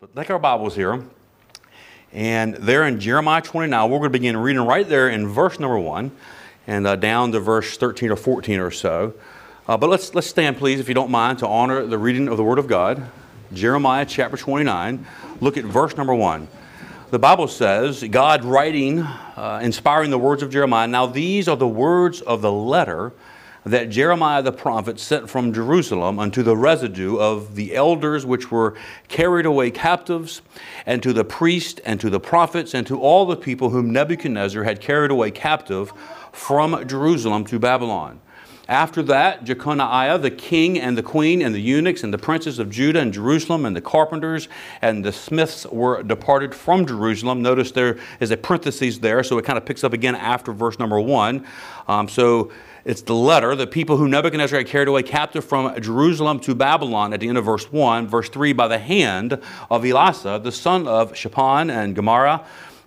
But take our Bibles here, and there in Jeremiah 29, we're going to begin reading right there in verse number 1, and down to verse 13 or 14 or so. But let's stand, please, if you don't mind, to honor the reading of the Word of God. Jeremiah chapter 29, look at verse number 1. The Bible says, God writing, inspiring the words of Jeremiah, "Now these are the words of the letter that Jeremiah the prophet sent from Jerusalem unto the residue of the elders which were carried away captives, and to the priests, and to the prophets, and to all the people whom Nebuchadnezzar had carried away captive from Jerusalem to Babylon. After that, Jeconiah, the king and the queen and the eunuchs and the princes of Judah and Jerusalem and the carpenters and the smiths were departed from Jerusalem." Notice there is a parenthesis there, so it kind of picks up again after verse number 1. So it's the letter, the people who Nebuchadnezzar had carried away captive from Jerusalem to Babylon at the end of verse 1. Verse 3, "By the hand of Elassah, the son of Shaphan and Gemara,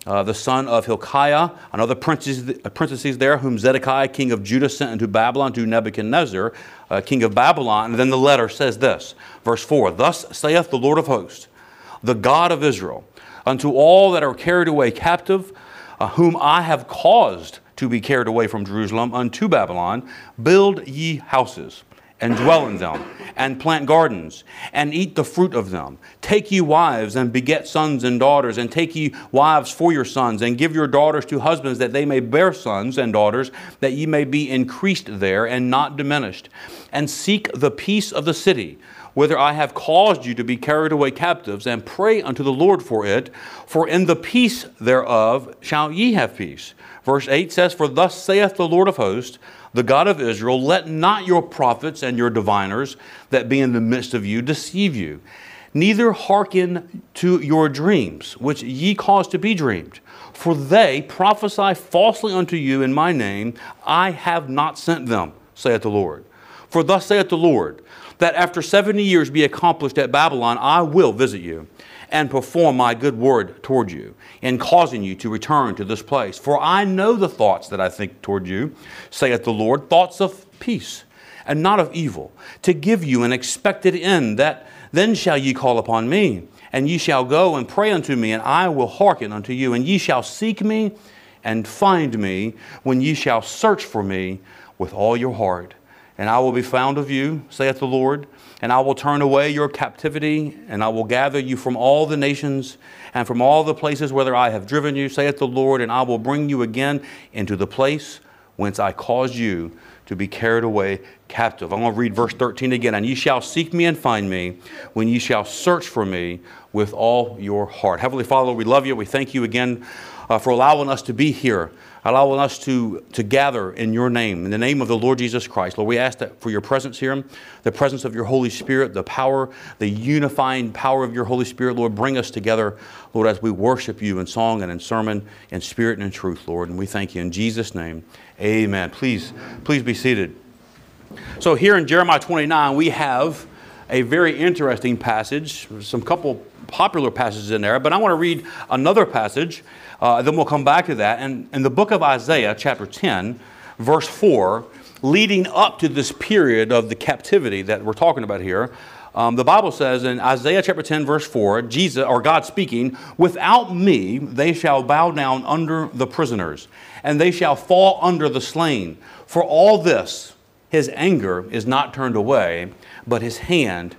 the son of Hilkiah," another parentheses there, "whom Zedekiah, king of Judah, sent into Babylon to Nebuchadnezzar, king of Babylon." And then the letter says this, verse 4, "Thus saith the Lord of hosts, the God of Israel, unto all that are carried away captive, whom I have caused to be carried away from Jerusalem unto Babylon, build ye houses, and dwell in them, and plant gardens, and eat the fruit of them. Take ye wives, and beget sons and daughters, and take ye wives for your sons, and give your daughters to husbands, that they may bear sons and daughters, that ye may be increased there, and not diminished. And seek the peace of the city, whither I have caused you to be carried away captives, and pray unto the Lord for it, for in the peace thereof shall ye have peace." Verse 8 says, "For thus saith the Lord of hosts, the God of Israel, let not your prophets and your diviners that be in the midst of you deceive you, neither hearken to your dreams, which ye cause to be dreamed. For they prophesy falsely unto you in my name. I have not sent them, saith the Lord. For thus saith the Lord, that after 70 years be accomplished at Babylon, I will visit you, and perform my good word toward you, in causing you to return to this place. For I know the thoughts that I think toward you, saith the Lord, thoughts of peace, and not of evil, to give you an expected end. That then shall ye call upon me, and ye shall go and pray unto me, and I will hearken unto you. And ye shall seek me, and find me, when ye shall search for me with all your heart. And I will be found of you, saith the Lord, and I will turn away your captivity, and I will gather you from all the nations and from all the places whither I have driven you, saith the Lord, and I will bring you again into the place whence I caused you to be carried away captive." I'm going to read verse 13 again. "And ye shall seek me and find me, when ye shall search for me with all your heart." Heavenly Father, we love you. We thank you again for allowing us to be here, allowing us to gather in your name, in the name of the Lord Jesus Christ. Lord, we ask that for your presence here, the presence of your Holy Spirit, the power, the unifying power of your Holy Spirit. Lord, bring us together, Lord, as we worship you in song and in sermon, in spirit and in truth, Lord. And we thank you in Jesus' name. Amen. Please be seated. So here in Jeremiah 29, we have a very interesting passage, some couple popular passages in there, but I want to read another passage, then we'll come back to that. And in the book of Isaiah, chapter 10, verse 4, leading up to this period of the captivity that we're talking about here, the Bible says in Isaiah chapter 10, verse 4, Jesus, or God speaking, "Without me they shall bow down under the prisoners, and they shall fall under the slain. For all this, his anger is not turned away, but his hand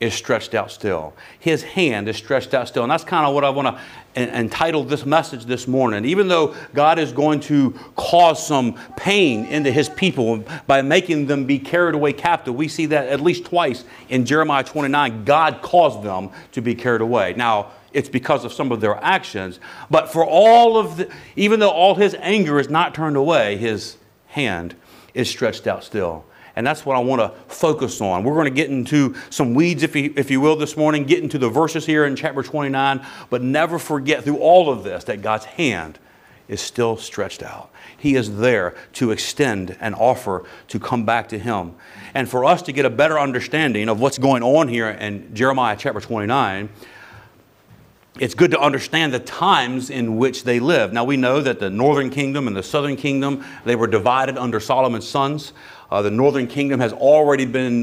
is stretched out still." His hand is stretched out still. And that's kind of what I want to entitle this message this morning. Even though God is going to cause some pain into his people by making them be carried away captive, we see that at least twice in Jeremiah 29, God caused them to be carried away. Now, it's because of some of their actions, but for all of the, even though all his anger is not turned away, his hand is stretched out still. And that's what I want to focus on. We're going to get into some weeds, if you will, this morning, get into the verses here in chapter 29, but never forget through all of this that God's hand is still stretched out. He is there to extend and offer to come back to him. And for us to get a better understanding of what's going on here in Jeremiah chapter 29, it's good to understand the times in which they lived. Now, we know that the northern kingdom and the southern kingdom, they were divided under Solomon's sons. The northern kingdom has already been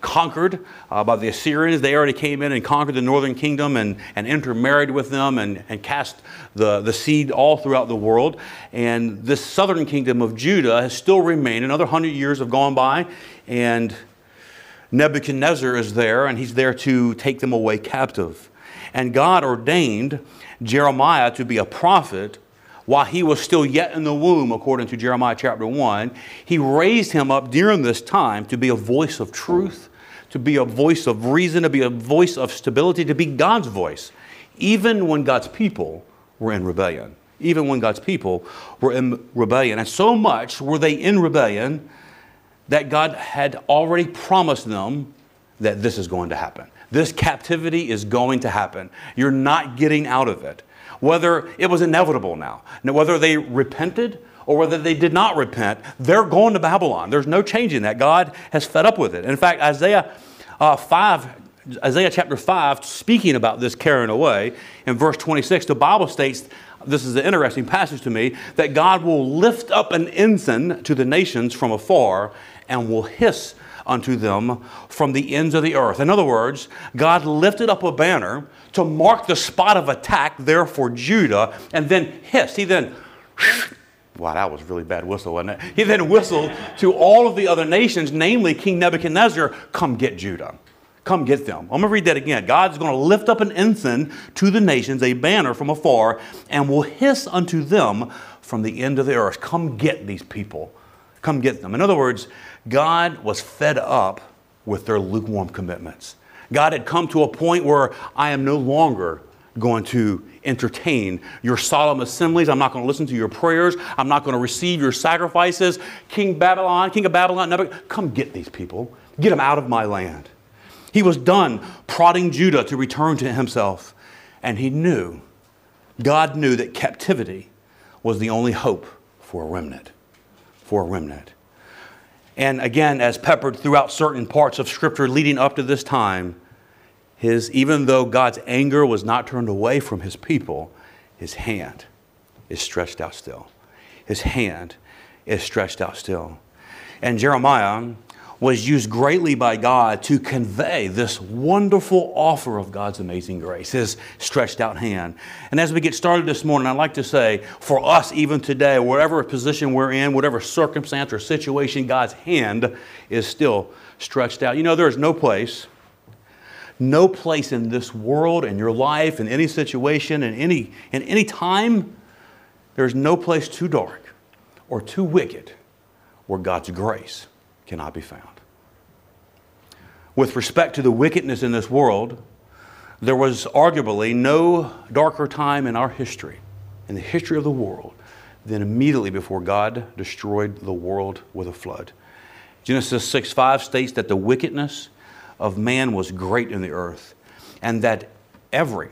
conquered by the Assyrians. They already came in and conquered the northern kingdom and intermarried with them and cast the seed all throughout the world. And this southern kingdom of Judah has still remained. Another 100 years have gone by, and Nebuchadnezzar is there, and he's there to take them away captive. And God ordained Jeremiah to be a prophet while he was still yet in the womb, according to Jeremiah chapter 1. He raised him up during this time to be a voice of truth, to be a voice of reason, to be a voice of stability, to be God's voice, even when God's people were in rebellion. Even when God's people were in rebellion. And so much were they in rebellion that God had already promised them that this is going to happen. This captivity is going to happen. You're not getting out of it. Whether it was inevitable now, whether they repented or whether they did not repent, they're going to Babylon. There's no change in that. God has fed up with it. In fact, Isaiah chapter 5, speaking about this carrying away, in verse 26, the Bible states, this is an interesting passage to me, that God will lift up an ensign to the nations from afar and will hiss unto them from the ends of the earth. In other words, God lifted up a banner to mark the spot of attack there for Judah, and then hissed. He then, wow, that was a really bad whistle, wasn't it? He then whistled to all of the other nations, namely King Nebuchadnezzar, come get Judah. Come get them. I'm going to read that again. God's going to lift up an ensign to the nations, a banner from afar, and will hiss unto them from the end of the earth. Come get these people. Come get them. In other words, God was fed up with their lukewarm commitments. God had come to a point where I am no longer going to entertain your solemn assemblies. I'm not going to listen to your prayers. I'm not going to receive your sacrifices. King of Babylon, Nebuchadnezzar, come get these people. Get them out of my land. He was done prodding Judah to return to himself. And he knew, God knew, that captivity was the only hope for a remnant. For a remnant. And again, as peppered throughout certain parts of Scripture leading up to this time, even though God's anger was not turned away from his people, his hand is stretched out still. His hand is stretched out still. And Jeremiah was used greatly by God to convey this wonderful offer of God's amazing grace, his stretched out hand. And as we get started this morning, I'd like to say, for us even today, whatever position we're in, whatever circumstance or situation, God's hand is still stretched out. You know, there is no place in this world, in your life, in any situation, in any time, there's no place too dark or too wicked where God's grace cannot be found. With respect to the wickedness in this world, there was arguably no darker time in our history, in the history of the world, than immediately before God destroyed the world with a flood. Genesis 6:5 states that the wickedness of man was great in the earth, and that every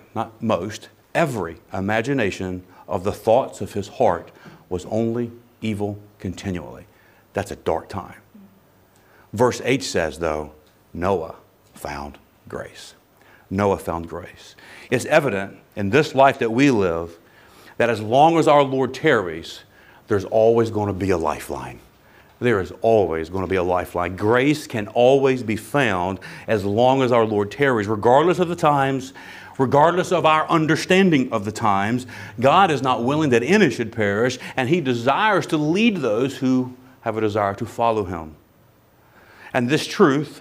imagination of the thoughts of his heart was only evil continually. That's a dark time. Verse 8 says, though, Noah found grace. Noah found grace. It's evident in this life that we live that as long as our Lord tarries, there's always going to be a lifeline. There is always going to be a lifeline. Grace can always be found as long as our Lord tarries. Regardless of the times, regardless of our understanding of the times, God is not willing that any should perish, and he desires to lead those who have a desire to follow him. And this truth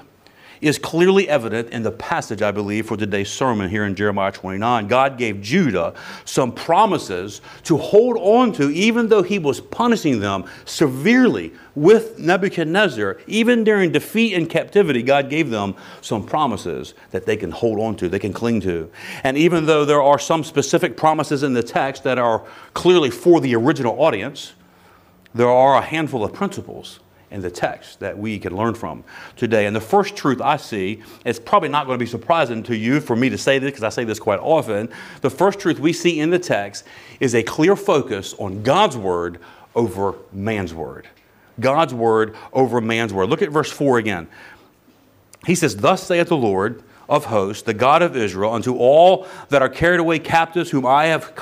is clearly evident in the passage, I believe, for today's sermon here in Jeremiah 29. God gave Judah some promises to hold on to, even though he was punishing them severely with Nebuchadnezzar. Even during defeat and captivity, God gave them some promises that they can hold on to, they can cling to. And even though there are some specific promises in the text that are clearly for the original audience, there are a handful of principles in the text that we can learn from today. And the first truth I see, it's probably not going to be surprising to you for me to say this, because I say this quite often. The first truth we see in the text is a clear focus on God's word over man's word. God's word over man's word. Look at verse 4 again. He says, thus saith the Lord of hosts, the God of Israel, unto all that are carried away captives, whom I have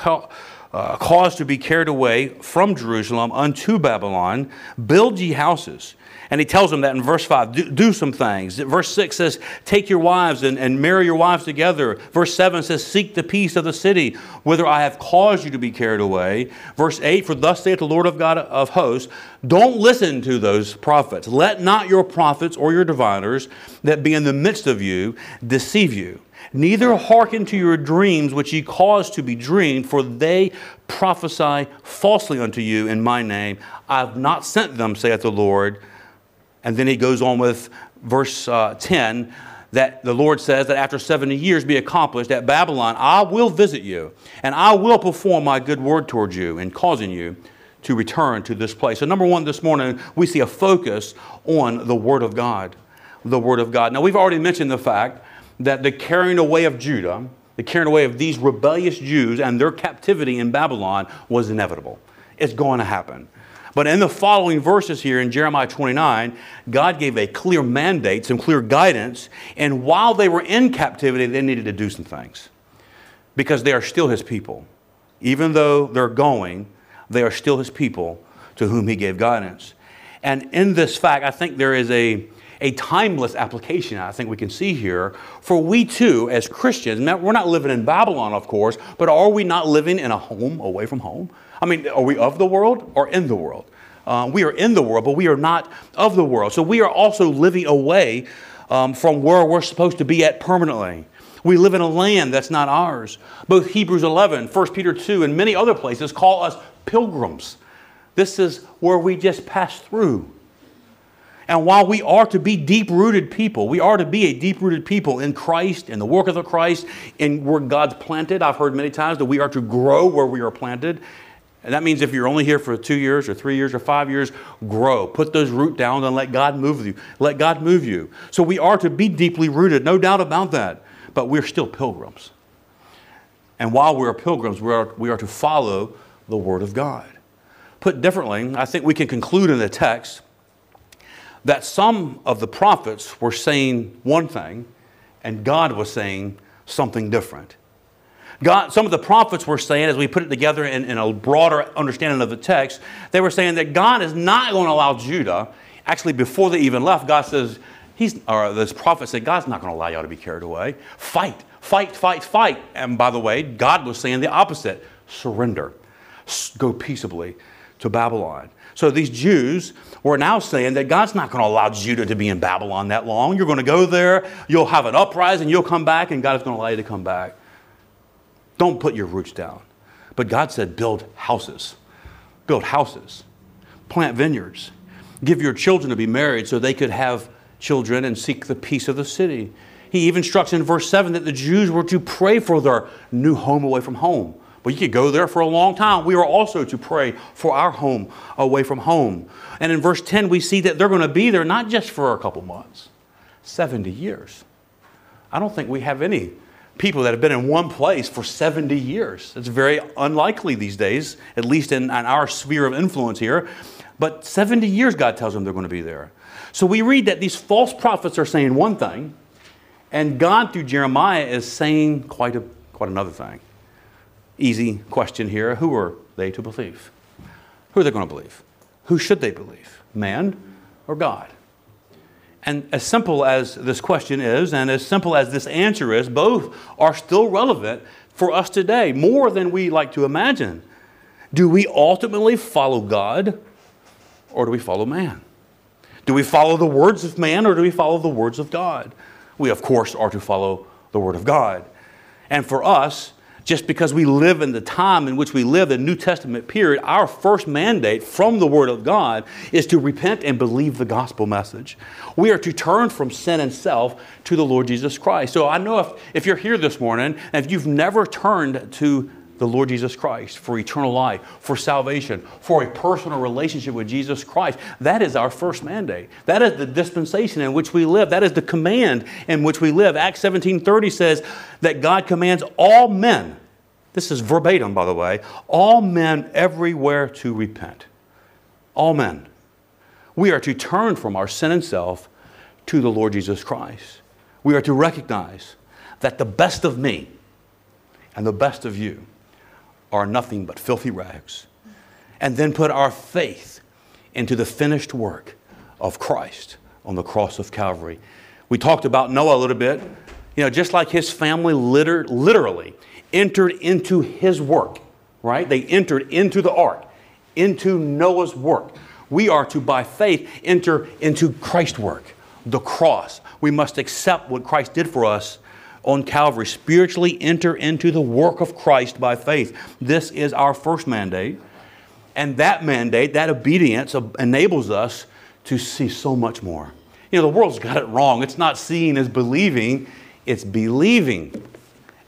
caused to be carried away from Jerusalem unto Babylon, build ye houses. And he tells them that in verse 5, do some things. Verse 6 says, take your wives and marry your wives together. Verse 7 says, seek the peace of the city, whither I have caused you to be carried away. Verse 8, for thus saith the Lord of God of hosts, don't listen to those prophets. Let not your prophets or your diviners that be in the midst of you deceive you. Neither hearken to your dreams which ye cause to be dreamed, for they prophesy falsely unto you in my name. I have not sent them, saith the Lord. And then he goes on with verse 10, that the Lord says that after 70 years be accomplished at Babylon, I will visit you, and I will perform my good word toward you in causing you to return to this place. So number one this morning, we see a focus on the Word of God, the Word of God. Now we've already mentioned the fact that the carrying away of Judah, the carrying away of these rebellious Jews and their captivity in Babylon was inevitable. It's going to happen. But in the following verses here in Jeremiah 29, God gave a clear mandate, some clear guidance, and while they were in captivity, they needed to do some things because they are still His people. Even though they're going, they are still His people to whom He gave guidance. And in this fact, I think there is a timeless application I think we can see here, for we too, as Christians, now we're not living in Babylon, of course, but are we not living in a home away from home? I mean, are we of the world or in the world? We are in the world, but we are not of the world. So we are also living away from where we're supposed to be at permanently. We live in a land that's not ours. Both Hebrews 11, 1 Peter 2, and many other places call us pilgrims. This is where we just pass through. And while we are to be deep-rooted people, we are to be a deep-rooted people in Christ, in the work of the Christ, in where God's planted. I've heard many times that we are to grow where we are planted. And that means if you're only here for 2 years or 3 years or 5 years, grow. Put those roots down and let God move you. Let God move you. So we are to be deeply rooted, no doubt about that. But we're still pilgrims. And while we're pilgrims, we are to follow the Word of God. Put differently, I think we can conclude in the text that some of the prophets were saying one thing and God was saying something different. Some of the prophets were saying, as we put it together in a broader understanding of the text, they were saying that God is not going to allow Judah, actually before they even left, God says, those prophets said, God's not going to allow y'all to be carried away. Fight, fight, fight, fight. And by the way, God was saying the opposite, surrender, go peaceably to Babylon. So these Jews were now saying that God's not going to allow Judah to be in Babylon that long. You're going to go there, you'll have an uprising, you'll come back, and God is going to allow you to come back. Don't put your roots down. But God said, build houses. Build houses. Plant vineyards. Give your children to be married so they could have children and seek the peace of the city. He even instructs in verse 7 that the Jews were to pray for their new home away from home. Well, you could go there for a long time. We are also to pray for our home away from home. And in verse 10, we see that they're going to be there not just for a couple months, 70 years. I don't think we have any people that have been in one place for 70 years. It's very unlikely these days, at least in our sphere of influence here. But 70 years, God tells them they're going to be there. So we read that these false prophets are saying one thing, and God, through Jeremiah, is saying quite another thing. Easy question here. Who are they to believe? Who are they going to believe? Who should they believe? Man or God? And as simple as this question is, and as simple as this answer is, both are still relevant for us today, more than we like to imagine. Do we ultimately follow God or do we follow man? Do we follow the words of man or do we follow the words of God? We, of course, are to follow the Word of God. And for us, just because we live in the time in which we live, the New Testament period, our first mandate from the Word of God is to repent and believe the gospel message. We are to turn from sin and self to the Lord Jesus Christ. So I know if you're here this morning and if you've never turned to the Lord Jesus Christ for eternal life, for salvation, for a personal relationship with Jesus Christ, that is our first mandate. That is the dispensation in which we live. That is the command in which we live. Acts 17:30 says that God commands all men, this is verbatim by the way, all men everywhere to repent. All men. We are to turn from our sin and self to the Lord Jesus Christ. We are to recognize that the best of me and the best of you are nothing but filthy rags, and then put our faith into the finished work of Christ on the cross of Calvary. We talked about Noah a little bit. You know, just like his family literally entered into his work, right? They entered into the ark, into Noah's work. We are to, by faith, enter into Christ's work, the cross. We must accept what Christ did for us on Calvary, spiritually enter into the work of Christ by faith. This is our first mandate. And that mandate, that obedience enables us to see so much more. You know, the world's got it wrong. It's not seeing as believing. It's believing,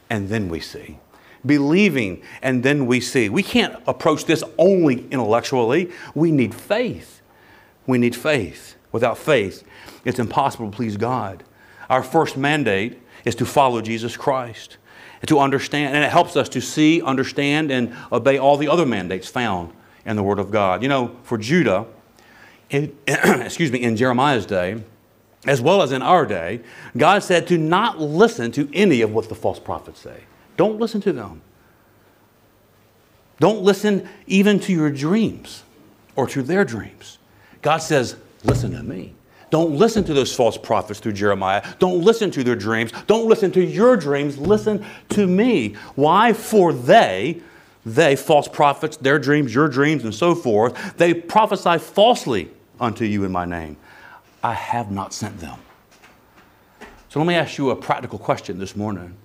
and then we see. Believing, and then we see. We can't approach this only intellectually. We need faith. We need faith. Without faith, it's impossible to please God. Our first mandate is to follow Jesus Christ and to understand. And it helps us to see, understand, and obey all the other mandates found in the Word of God. You know, for Judah, in Jeremiah's day, as well as in our day, God said to not listen to any of what the false prophets say. Don't listen to them. Don't listen even to your dreams or to their dreams. God says, listen to me. Don't listen to those false prophets through Jeremiah. Don't listen to their dreams. Don't listen to your dreams. Listen to me. Why? For they, false prophets, their dreams, your dreams, and so forth, they prophesy falsely unto you in my name. I have not sent them. So let me ask you a practical question this morning.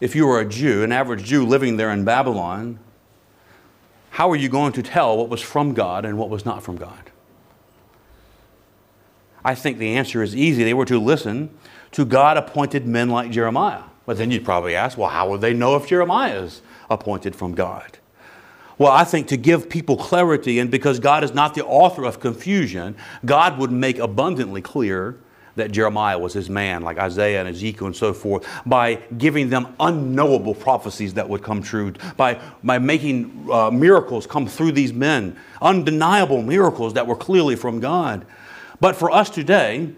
If you were a Jew, an average Jew living there in Babylon, how are you going to tell what was from God and what was not from God? I think the answer is easy. They were to listen to God-appointed men like Jeremiah. But then you'd probably ask, well, how would they know if Jeremiah is appointed from God? Well, I think to give people clarity, and because God is not the author of confusion, God would make abundantly clear that Jeremiah was his man, like Isaiah and Ezekiel and so forth, by giving them unknowable prophecies that would come true, by making miracles come through these men, undeniable miracles that were clearly from God. But for us today,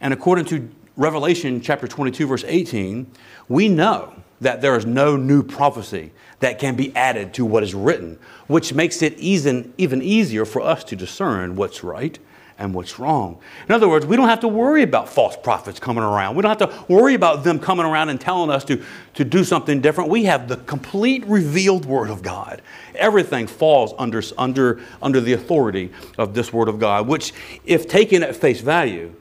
and according to Revelation chapter 22, verse 18, we know that there is no new prophecy that can be added to what is written, which makes it even easier for us to discern what's right and what's wrong. In other words, we don't have to worry about false prophets coming around. We don't have to worry about them coming around and telling us to do something different. We have the complete revealed Word of God. Everything falls under the authority of this Word of God, which, if taken at face value,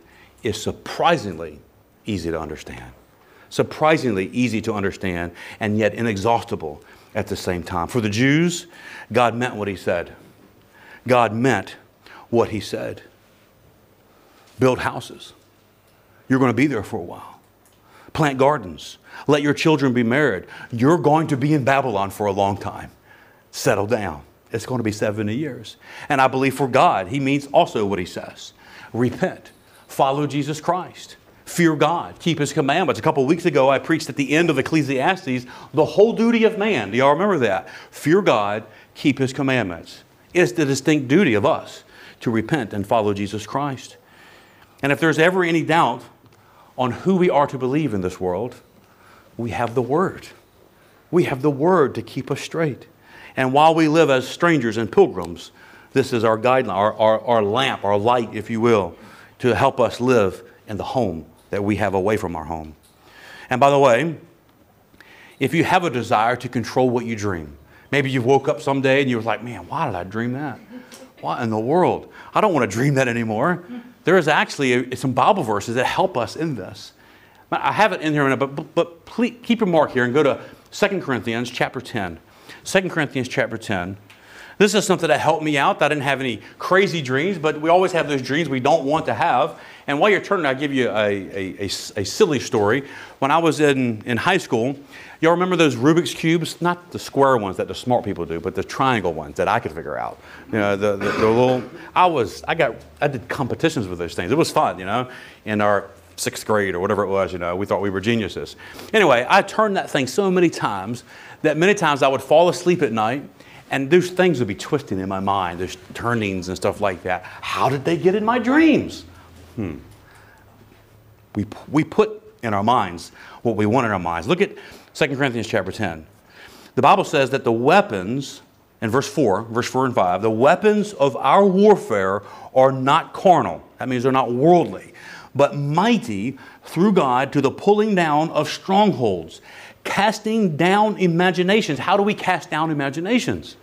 is surprisingly easy to understand. Surprisingly easy to understand, and yet inexhaustible at the same time. For the Jews, God meant what He said. God meant what He said. Build houses. You're going to be there for a while. Plant gardens. Let your children be married. You're going to be in Babylon for a long time. Settle down. It's going to be 70 years. And I believe for God, He means also what He says. Repent. Follow Jesus Christ. Fear God. Keep His commandments. A couple of weeks ago, I preached at the end of Ecclesiastes, the whole duty of man. Do y'all remember that? Fear God. Keep His commandments. It's the distinct duty of us to repent and follow Jesus Christ. And if there's ever any doubt on who we are to believe in this world, we have the Word. We have the Word to keep us straight. And while we live as strangers and pilgrims, this is our guideline, our lamp, our light, if you will, to help us live in the home that we have away from our home. And by the way, if you have a desire to control what you dream, maybe you woke up someday and you were like, man, why did I dream that? What in the world? I don't want to dream that anymore. There is actually some Bible verses that help us in this. I have it in here, but please keep your mark here and go to 2 Corinthians chapter 10. 2 Corinthians chapter 10. This is something that helped me out. I didn't have any crazy dreams, but we always have those dreams we don't want to have. And while you're turning, I'll give you a silly story. When I was in high school, y'all remember those Rubik's Cubes? Not the square ones that the smart people do, but the triangle ones that I could figure out. You know, the little, I did competitions with those things. It was fun, you know, in our 6th grade or whatever it was, you know, we thought we were geniuses. Anyway, I turned that thing so many times that many times I would fall asleep at night, and those things would be twisting in my mind, those turnings and stuff like that. How did they get in my dreams? We put in our minds what we want in our minds. Look at 2 Corinthians chapter 10. The Bible says that the weapons, in verse 4 and 5, the weapons of our warfare are not carnal. That means they're not worldly, but mighty through God to the pulling down of strongholds, casting down imaginations. How do we cast down imaginations?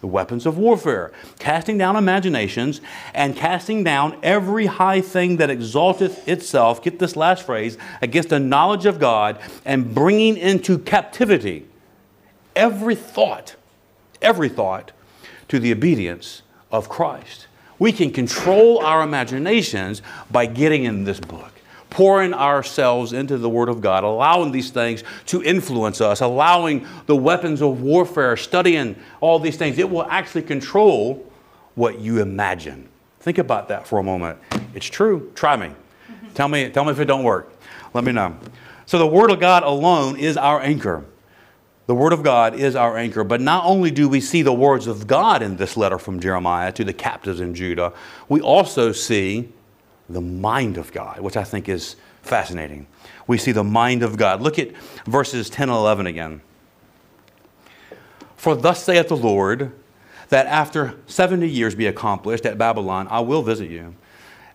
The weapons of warfare, casting down imaginations and casting down every high thing that exalteth itself, get this last phrase, against the knowledge of God, and bringing into captivity every thought to the obedience of Christ. We can control our imaginations by getting in this book, pouring ourselves into the Word of God, allowing these things to influence us, allowing the weapons of warfare, studying all these things. It will actually control what you imagine. Think about that for a moment. It's true. Try me. Tell me if it don't work. Let me know. So the Word of God alone is our anchor. The Word of God is our anchor. But not only do we see the words of God in this letter from Jeremiah to the captives in Judah, we also see the mind of God, which I think is fascinating. We see the mind of God. Look at verses 10 and 11 again. For thus saith the Lord, that after 70 years be accomplished at Babylon, I will visit you,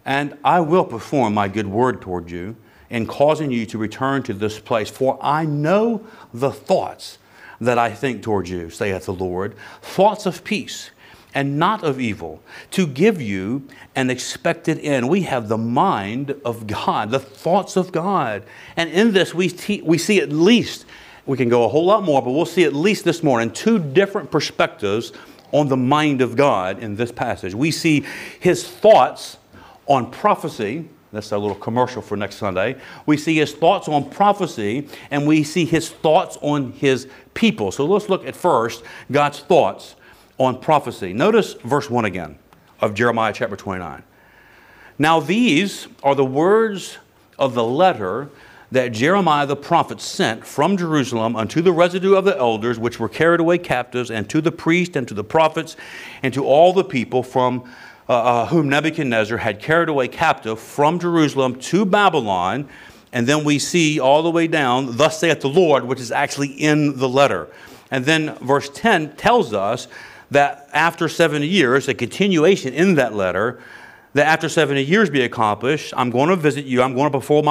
and I will perform my good word toward you in causing you to return to this place. For I know the thoughts that I think toward you, saith the Lord, thoughts of peace and not of evil, to give you an expected end. We have the mind of God, the thoughts of God. And in this, we see at least, we can go a whole lot more, but we'll see at least this morning two different perspectives on the mind of God in this passage. We see His thoughts on prophecy. That's a little commercial for next Sunday. We see His thoughts on prophecy, and we see His thoughts on His people. So let's look at first God's thoughts on prophecy. Notice verse 1 again of Jeremiah chapter 29. Now these are the words of the letter that Jeremiah the prophet sent from Jerusalem unto the residue of the elders which were carried away captives, and to the priests, and to the prophets, and to all the people from whom Nebuchadnezzar had carried away captive from Jerusalem to Babylon. And then we see all the way down, thus saith the Lord, which is actually in the letter. And then verse 10 tells us that after 70 years, a continuation in that letter, that after 70 years be accomplished, I'm going to visit you, I'm going to perform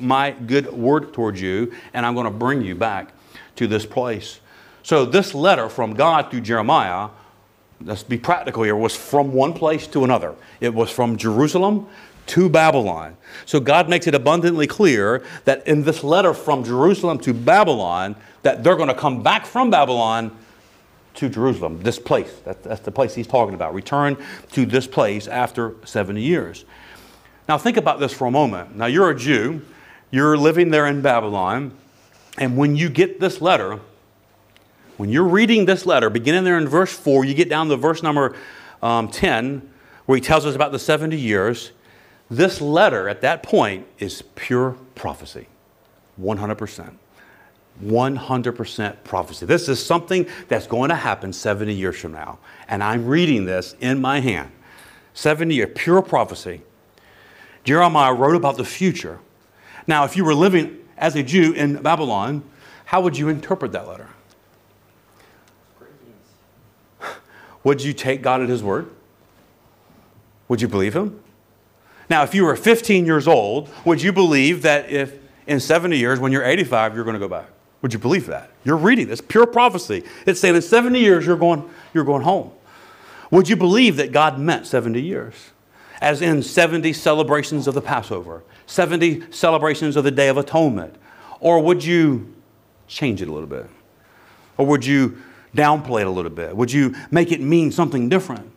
my good word towards you, and I'm going to bring you back to this place. So this letter from God through Jeremiah, let's be practical here, was from one place to another. It was from Jerusalem to Babylon. So God makes it abundantly clear that in this letter from Jerusalem to Babylon, that they're going to come back from Babylon to Jerusalem, this place. That's the place He's talking about. Return to this place after 70 years. Now think about this for a moment. Now you're a Jew. You're living there in Babylon. And when you get this letter, when you're reading this letter, beginning there in verse 4, you get down to verse number 10, where He tells us about the 70 years. This letter at that point is pure prophecy, 100%. 100% prophecy. This is something that's going to happen 70 years from now. And I'm reading this in my hand. 70 years, pure prophecy. Jeremiah wrote about the future. Now, if you were living as a Jew in Babylon, how would you interpret that letter? Would you take God at His word? Would you believe Him? Now, if you were 15 years old, would you believe that if in 70 years, when you're 85, you're going to go back? Would you believe that? You're reading this, pure prophecy. It's saying in 70 years, you're going home. Would you believe that God meant 70 years? As in 70 celebrations of the Passover, 70 celebrations of the Day of Atonement. Or would you change it a little bit? Or would you downplay it a little bit? Would you make it mean something different?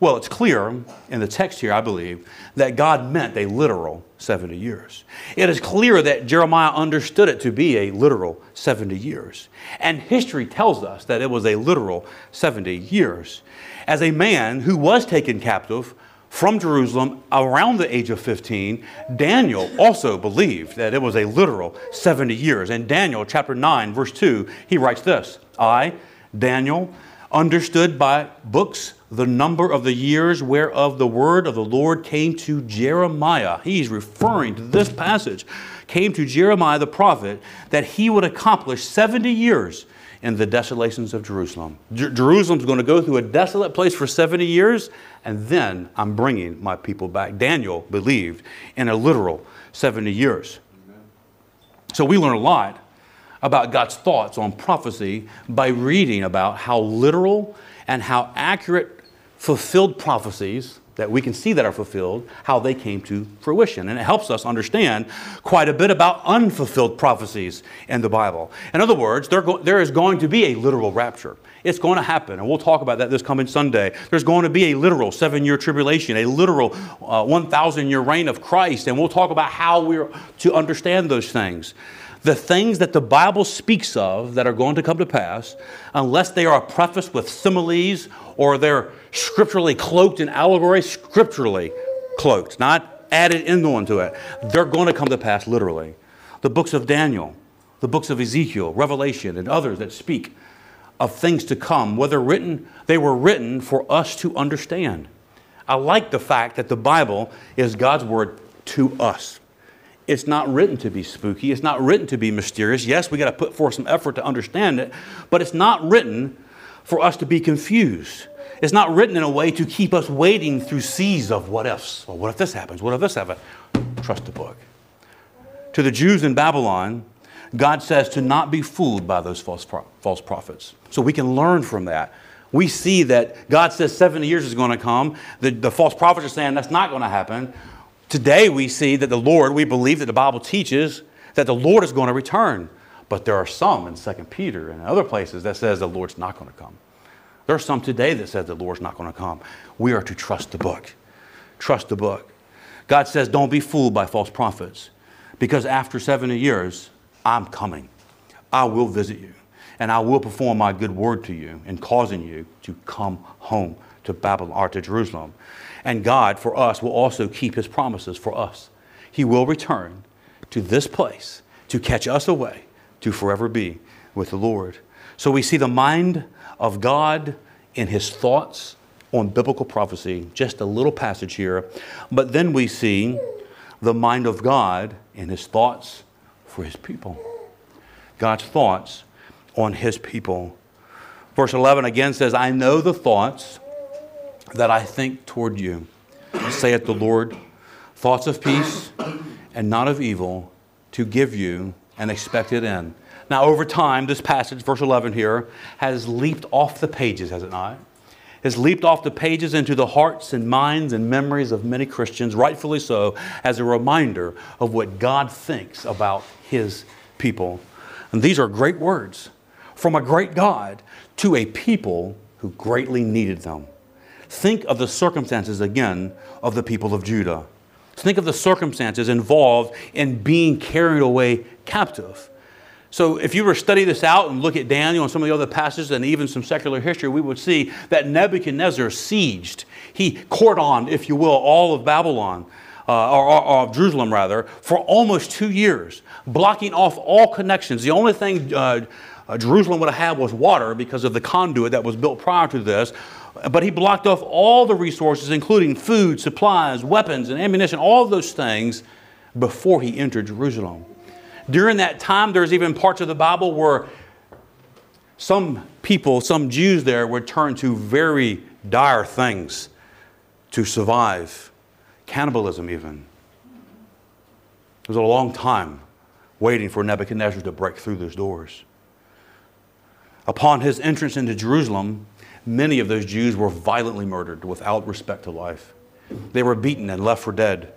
Well, it's clear in the text here, I believe, that God meant a literal 70 years. It is clear that Jeremiah understood it to be a literal 70 years. And history tells us that it was a literal 70 years. As a man who was taken captive from Jerusalem around the age of 15, Daniel also believed that it was a literal 70 years. In Daniel chapter 9, verse 2, he writes this, I, Daniel, understood by books the number of the years whereof the word of the Lord came to Jeremiah. He's referring to this passage. came to Jeremiah the prophet that he would accomplish 70 years in the desolations of Jerusalem. Jerusalem's going to go through a desolate place for 70 years, and then I'm bringing my people back. Daniel believed in a literal 70 years. Amen. So we learn a lot about God's thoughts on prophecy by reading about how literal and how accurate fulfilled prophecies that we can see that are fulfilled, how they came to fruition. And it helps us understand quite a bit about unfulfilled prophecies in the Bible. In other words, there is going to be a literal rapture. It's going to happen, and we'll talk about that this coming Sunday. There's going to be a literal 7-year tribulation, a literal 1,000-year reign of Christ, and we'll talk about how we're to understand those things. The things that the Bible speaks of that are going to come to pass, unless they are prefaced with similes or they're scripturally cloaked in allegory, scripturally cloaked, not added into it, they're going to come to pass literally. The books of Daniel, the books of Ezekiel, Revelation, and others that speak of things to come, whether written, they were written for us to understand. I like the fact that the Bible is God's word to us. It's not written to be spooky. It's not written to be mysterious. Yes, we got to put forth some effort to understand it, but it's not written for us to be confused. It's not written in a way to keep us waiting through seas of what ifs. Well, what if this happens? What if this happens? Trust the book. To the Jews in Babylon, God says to not be fooled by those false prophets. So we can learn from that. We see that God says 70 years is going to come. The false prophets are saying that's not going to happen. Today we see that the Lord, we believe that the Bible teaches that the Lord is going to return. But there are some in 2 Peter and other places that says the Lord's not going to come. There are some today that says the Lord's not going to come. We are to trust the book. Trust the book. God says don't be fooled by false prophets, because after 70 years, I'm coming. I will visit you, and I will perform my good word to you in causing you to come home to Babylon or to Jerusalem. And God, for us, will also keep his promises for us. He will return to this place to catch us away to forever be with the Lord. So we see the mind of God in his thoughts on biblical prophecy. Just a little passage here. But then we see the mind of God in his thoughts for his people. God's thoughts on his people. Verse 11 again says, I know the thoughts that I think toward you, saith the Lord, thoughts of peace and not of evil, to give you an expected end. Now, over time, this passage, verse 11 here, has leaped off the pages, has it not? It's leaped off the pages into the hearts and minds and memories of many Christians, rightfully so, as a reminder of what God thinks about his people. And these are great words from a great God to a people who greatly needed them. Think of the circumstances again of the people of Judah. Think of the circumstances involved in being carried away captive. So if you were to study this out and look at Daniel and some of the other passages and even some secular history, we would see that Nebuchadnezzar sieged. He cordoned, if you will, all of Babylon, or Jerusalem rather, for almost 2 years, blocking off all connections. The only thing Jerusalem would have had was water because of the conduit that was built prior to this. But he blocked off all the resources, including food, supplies, weapons, and ammunition, all of those things before he entered Jerusalem. During that time, there's even parts of the Bible where some people, some Jews there, would turn to very dire things to survive. Cannibalism even. It was a long time waiting for Nebuchadnezzar to break through those doors. Upon his entrance into Jerusalem, many of those Jews were violently murdered without respect to life. They were beaten and left for dead.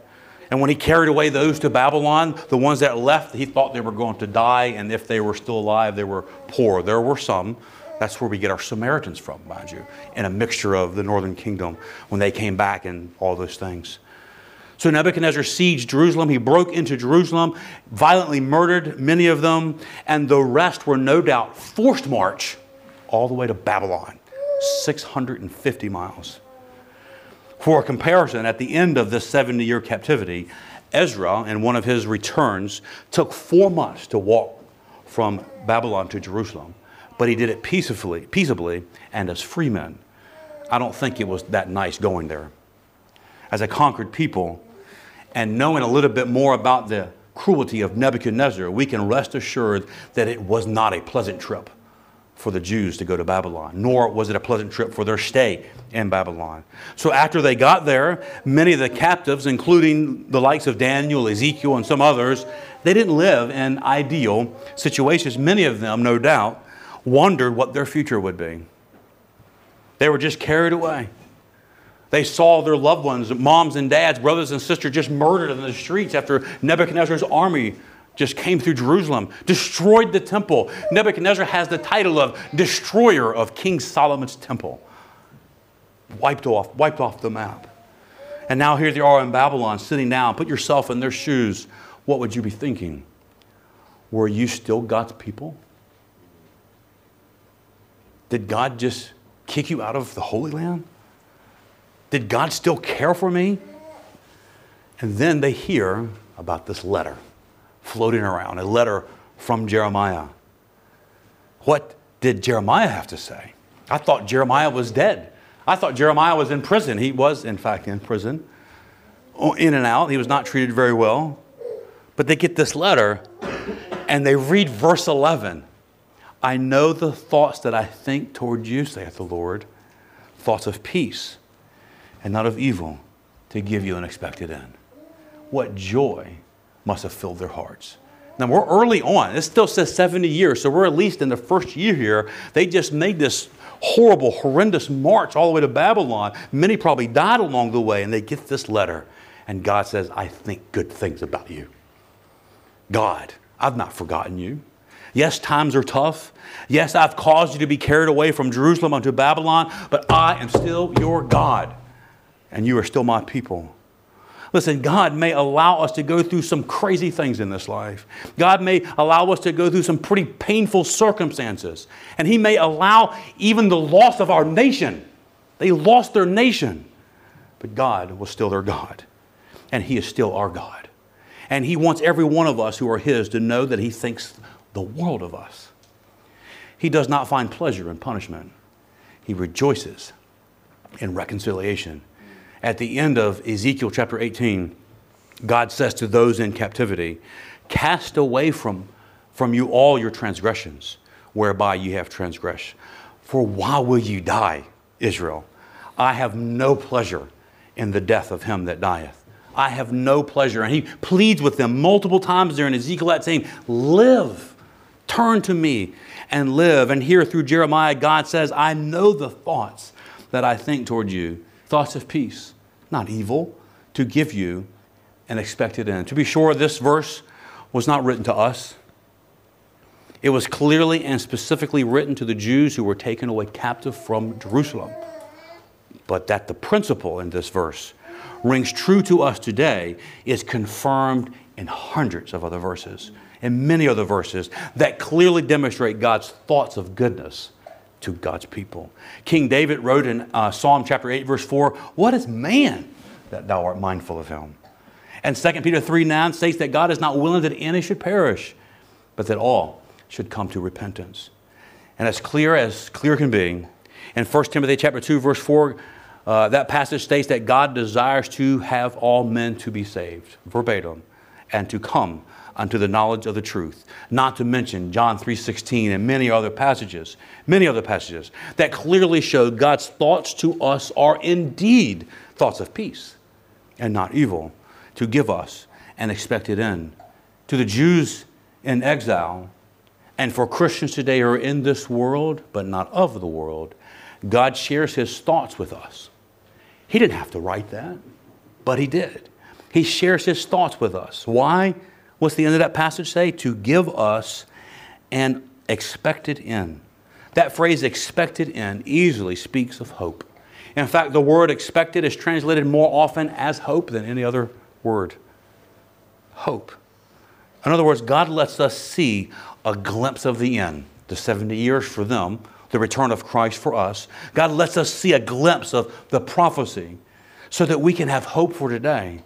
And when he carried away those to Babylon, the ones that left, he thought they were going to die, and if they were still alive, they were poor. There were some. That's where we get our Samaritans from, mind you, in a mixture of the northern kingdom when they came back and all those things. So Nebuchadnezzar sieged Jerusalem. He broke into Jerusalem, violently murdered many of them, and the rest were no doubt forced to march all the way to Babylon. 650 miles. For a comparison, at the end of this 70-year captivity, Ezra, in one of his returns, took 4 months to walk from Babylon to Jerusalem, but he did it peaceably, and as free men. I don't think it was that nice going there. As a conquered people, and knowing a little bit more about the cruelty of Nebuchadnezzar, we can rest assured that it was not a pleasant trip for the Jews to go to Babylon, nor was it a pleasant trip for their stay in Babylon. So after they got there, many of the captives, including the likes of Daniel, Ezekiel, and some others, they didn't live in ideal situations. Many of them, no doubt, wondered what their future would be. They were just carried away. They saw their loved ones, moms and dads, brothers and sisters, just murdered in the streets after Nebuchadnezzar's army just came through Jerusalem, destroyed the temple. Nebuchadnezzar has the title of destroyer of King Solomon's temple. Wiped off the map. And now here they are in Babylon, sitting down. Put yourself in their shoes. What would you be thinking? Were you still God's people? Did God just kick you out of the Holy Land? Did God still care for me? And then they hear about this letter floating around, a letter from Jeremiah. What did Jeremiah have to say? I thought Jeremiah was dead. I thought Jeremiah was in prison. He was, in fact, in prison. In and out. He was not treated very well. But they get this letter, and they read verse 11. I know the thoughts that I think toward you, saith the Lord, thoughts of peace and not of evil, to give you an expected end. What joy must have filled their hearts. Now, we're early on. It still says 70 years, so we're at least in the first year here. They just made this horrible, horrendous march all the way to Babylon. Many probably died along the way, and they get this letter, and God says, I think good things about you. God, I've not forgotten you. Yes, times are tough. Yes, I've caused you to be carried away from Jerusalem unto Babylon, but I am still your God, and you are still my people. Listen, God may allow us to go through some crazy things in this life. God may allow us to go through some pretty painful circumstances. And He may allow even the loss of our nation. They lost their nation. But God was still their God. And He is still our God. And He wants every one of us who are His to know that He thinks the world of us. He does not find pleasure in punishment. He rejoices in reconciliation. At the end of Ezekiel chapter 18, God says to those in captivity, cast away from you all your transgressions, whereby you have transgressed. For why will you die, Israel? I have no pleasure in the death of him that dieth. I have no pleasure. And He pleads with them multiple times there in Ezekiel that saying, live, turn to me and live. And here through Jeremiah, God says, I know the thoughts that I think toward you, thoughts of peace, not evil, to give you an expected end. To be sure, this verse was not written to us. It was clearly and specifically written to the Jews who were taken away captive from Jerusalem. But that the principle in this verse rings true to us today is confirmed in hundreds of other verses and many other verses that clearly demonstrate God's thoughts of goodness to God's people. King David wrote in Psalm chapter 8, verse 4, what is man that thou art mindful of him? And 2 Peter 3:9 states that God is not willing that any should perish, but that all should come to repentance. And as clear can be, in 1 Timothy chapter 2, verse 4, that passage states that God desires to have all men to be saved, verbatim, and to come unto the knowledge of the truth, not to mention John 3:16 and many other passages that clearly show God's thoughts to us are indeed thoughts of peace and not evil, to give us an expected end. To the Jews in exile and for Christians today who are in this world but not of the world, God shares His thoughts with us. He didn't have to write that, but He did. He shares His thoughts with us. Why? What's the end of that passage say? To give us an expected end. That phrase expected end easily speaks of hope. In fact, the word expected is translated more often as hope than any other word. Hope. In other words, God lets us see a glimpse of the end. The 70 years for them, the return of Christ for us. God lets us see a glimpse of the prophecy so that we can have hope for today,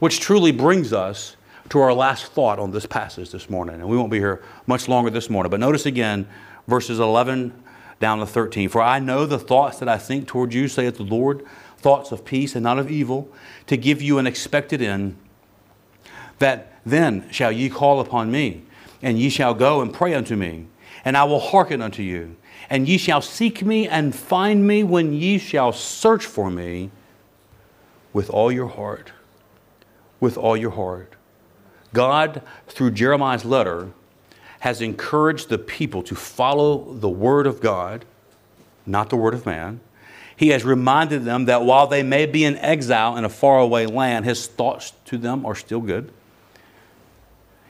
which truly brings us to our last thought on this passage this morning. And we won't be here much longer this morning. But notice again, verses 11 down to 13. For I know the thoughts that I think toward you, saith the Lord, thoughts of peace and not of evil, to give you an expected end. That Then shall ye call upon me, and ye shall go and pray unto me, and I will hearken unto you. And ye shall seek me and find me when ye shall search for me with all your heart. With all your heart. God, through Jeremiah's letter, has encouraged the people to follow the word of God, not the word of man. He has reminded them that while they may be in exile in a faraway land, his thoughts to them are still good.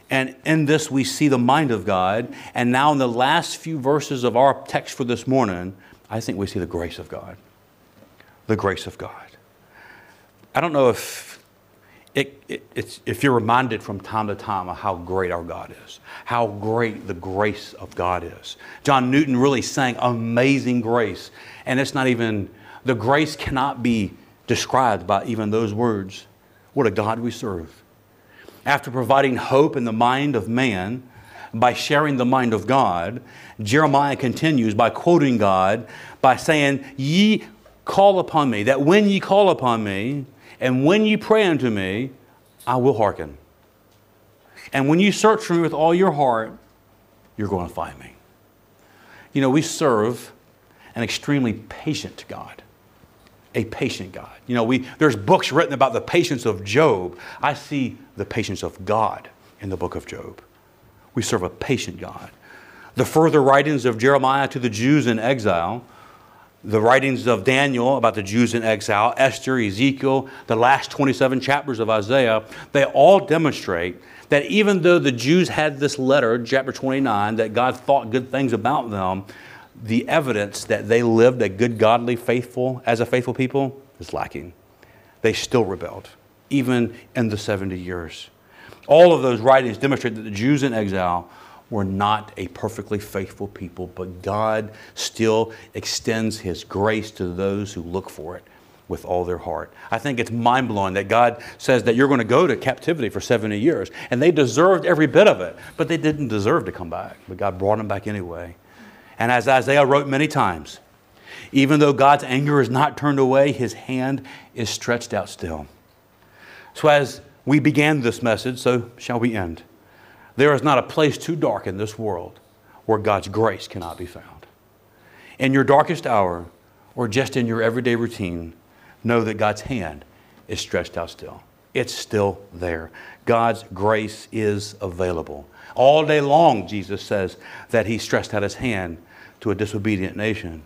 And in this we see the mind of God. And now in the last few verses of our text for this morning, I think we see the grace of God. The grace of God. I don't know if you're reminded from time to time of how great our God is, how great the grace of God is. John Newton really sang Amazing Grace, and it's not even, the grace cannot be described by even those words. What a God we serve. After providing hope in the mind of man by sharing the mind of God, Jeremiah continues by quoting God, by saying, ye call upon me, that when ye call upon me, and when you pray unto me, I will hearken. And when you search for me with all your heart, you're going to find me. You know, we serve an extremely patient God, a patient God. You know, there's books written about the patience of Job. I see the patience of God in the book of Job. We serve a patient God. The further writings of Jeremiah to the Jews in exile, the writings of Daniel about the Jews in exile, Esther, Ezekiel, the last 27 chapters of Isaiah, they all demonstrate that even though the Jews had this letter, chapter 29, that God thought good things about them, the evidence that they lived a good, godly, faithful, as a faithful people is lacking. They still rebelled, even in the 70 years. All of those writings demonstrate that the Jews in exile were not a perfectly faithful people, but God still extends his grace to those who look for it with all their heart. I think it's mind-blowing that God says that you're going to go to captivity for 70 years, and they deserved every bit of it, but they didn't deserve to come back, but God brought them back anyway. And as Isaiah wrote many times, even though God's anger is not turned away, his hand is stretched out still. So as we began this message, so shall we end. There is not a place too dark in this world where God's grace cannot be found. In your darkest hour or just in your everyday routine, know that God's hand is stretched out still. It's still there. God's grace is available. All day long, Jesus says that he stretched out his hand to a disobedient nation.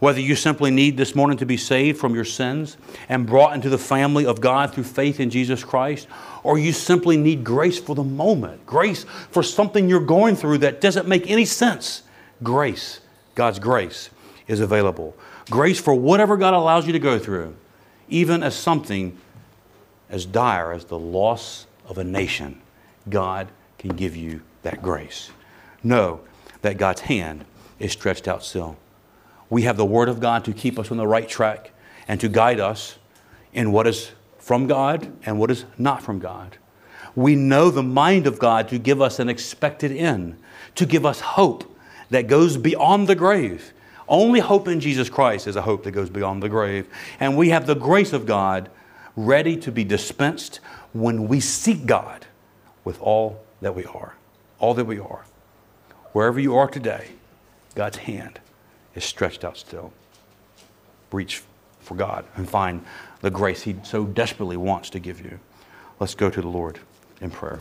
Whether you simply need this morning to be saved from your sins and brought into the family of God through faith in Jesus Christ, or you simply need grace for the moment, grace for something you're going through that doesn't make any sense, grace, God's grace is available. Grace for whatever God allows you to go through, even as something as dire as the loss of a nation, God can give you that grace. Know that God's hand is stretched out still. We have the Word of God to keep us on the right track and to guide us in what is from God and what is not from God. We know the mind of God to give us an expected end, to give us hope that goes beyond the grave. Only hope in Jesus Christ is a hope that goes beyond the grave. And we have the grace of God ready to be dispensed when we seek God with all that we are, all that we are. Wherever you are today, God's hand is stretched out still. Reach for God and find the grace he so desperately wants to give you. Let's go to the Lord in prayer.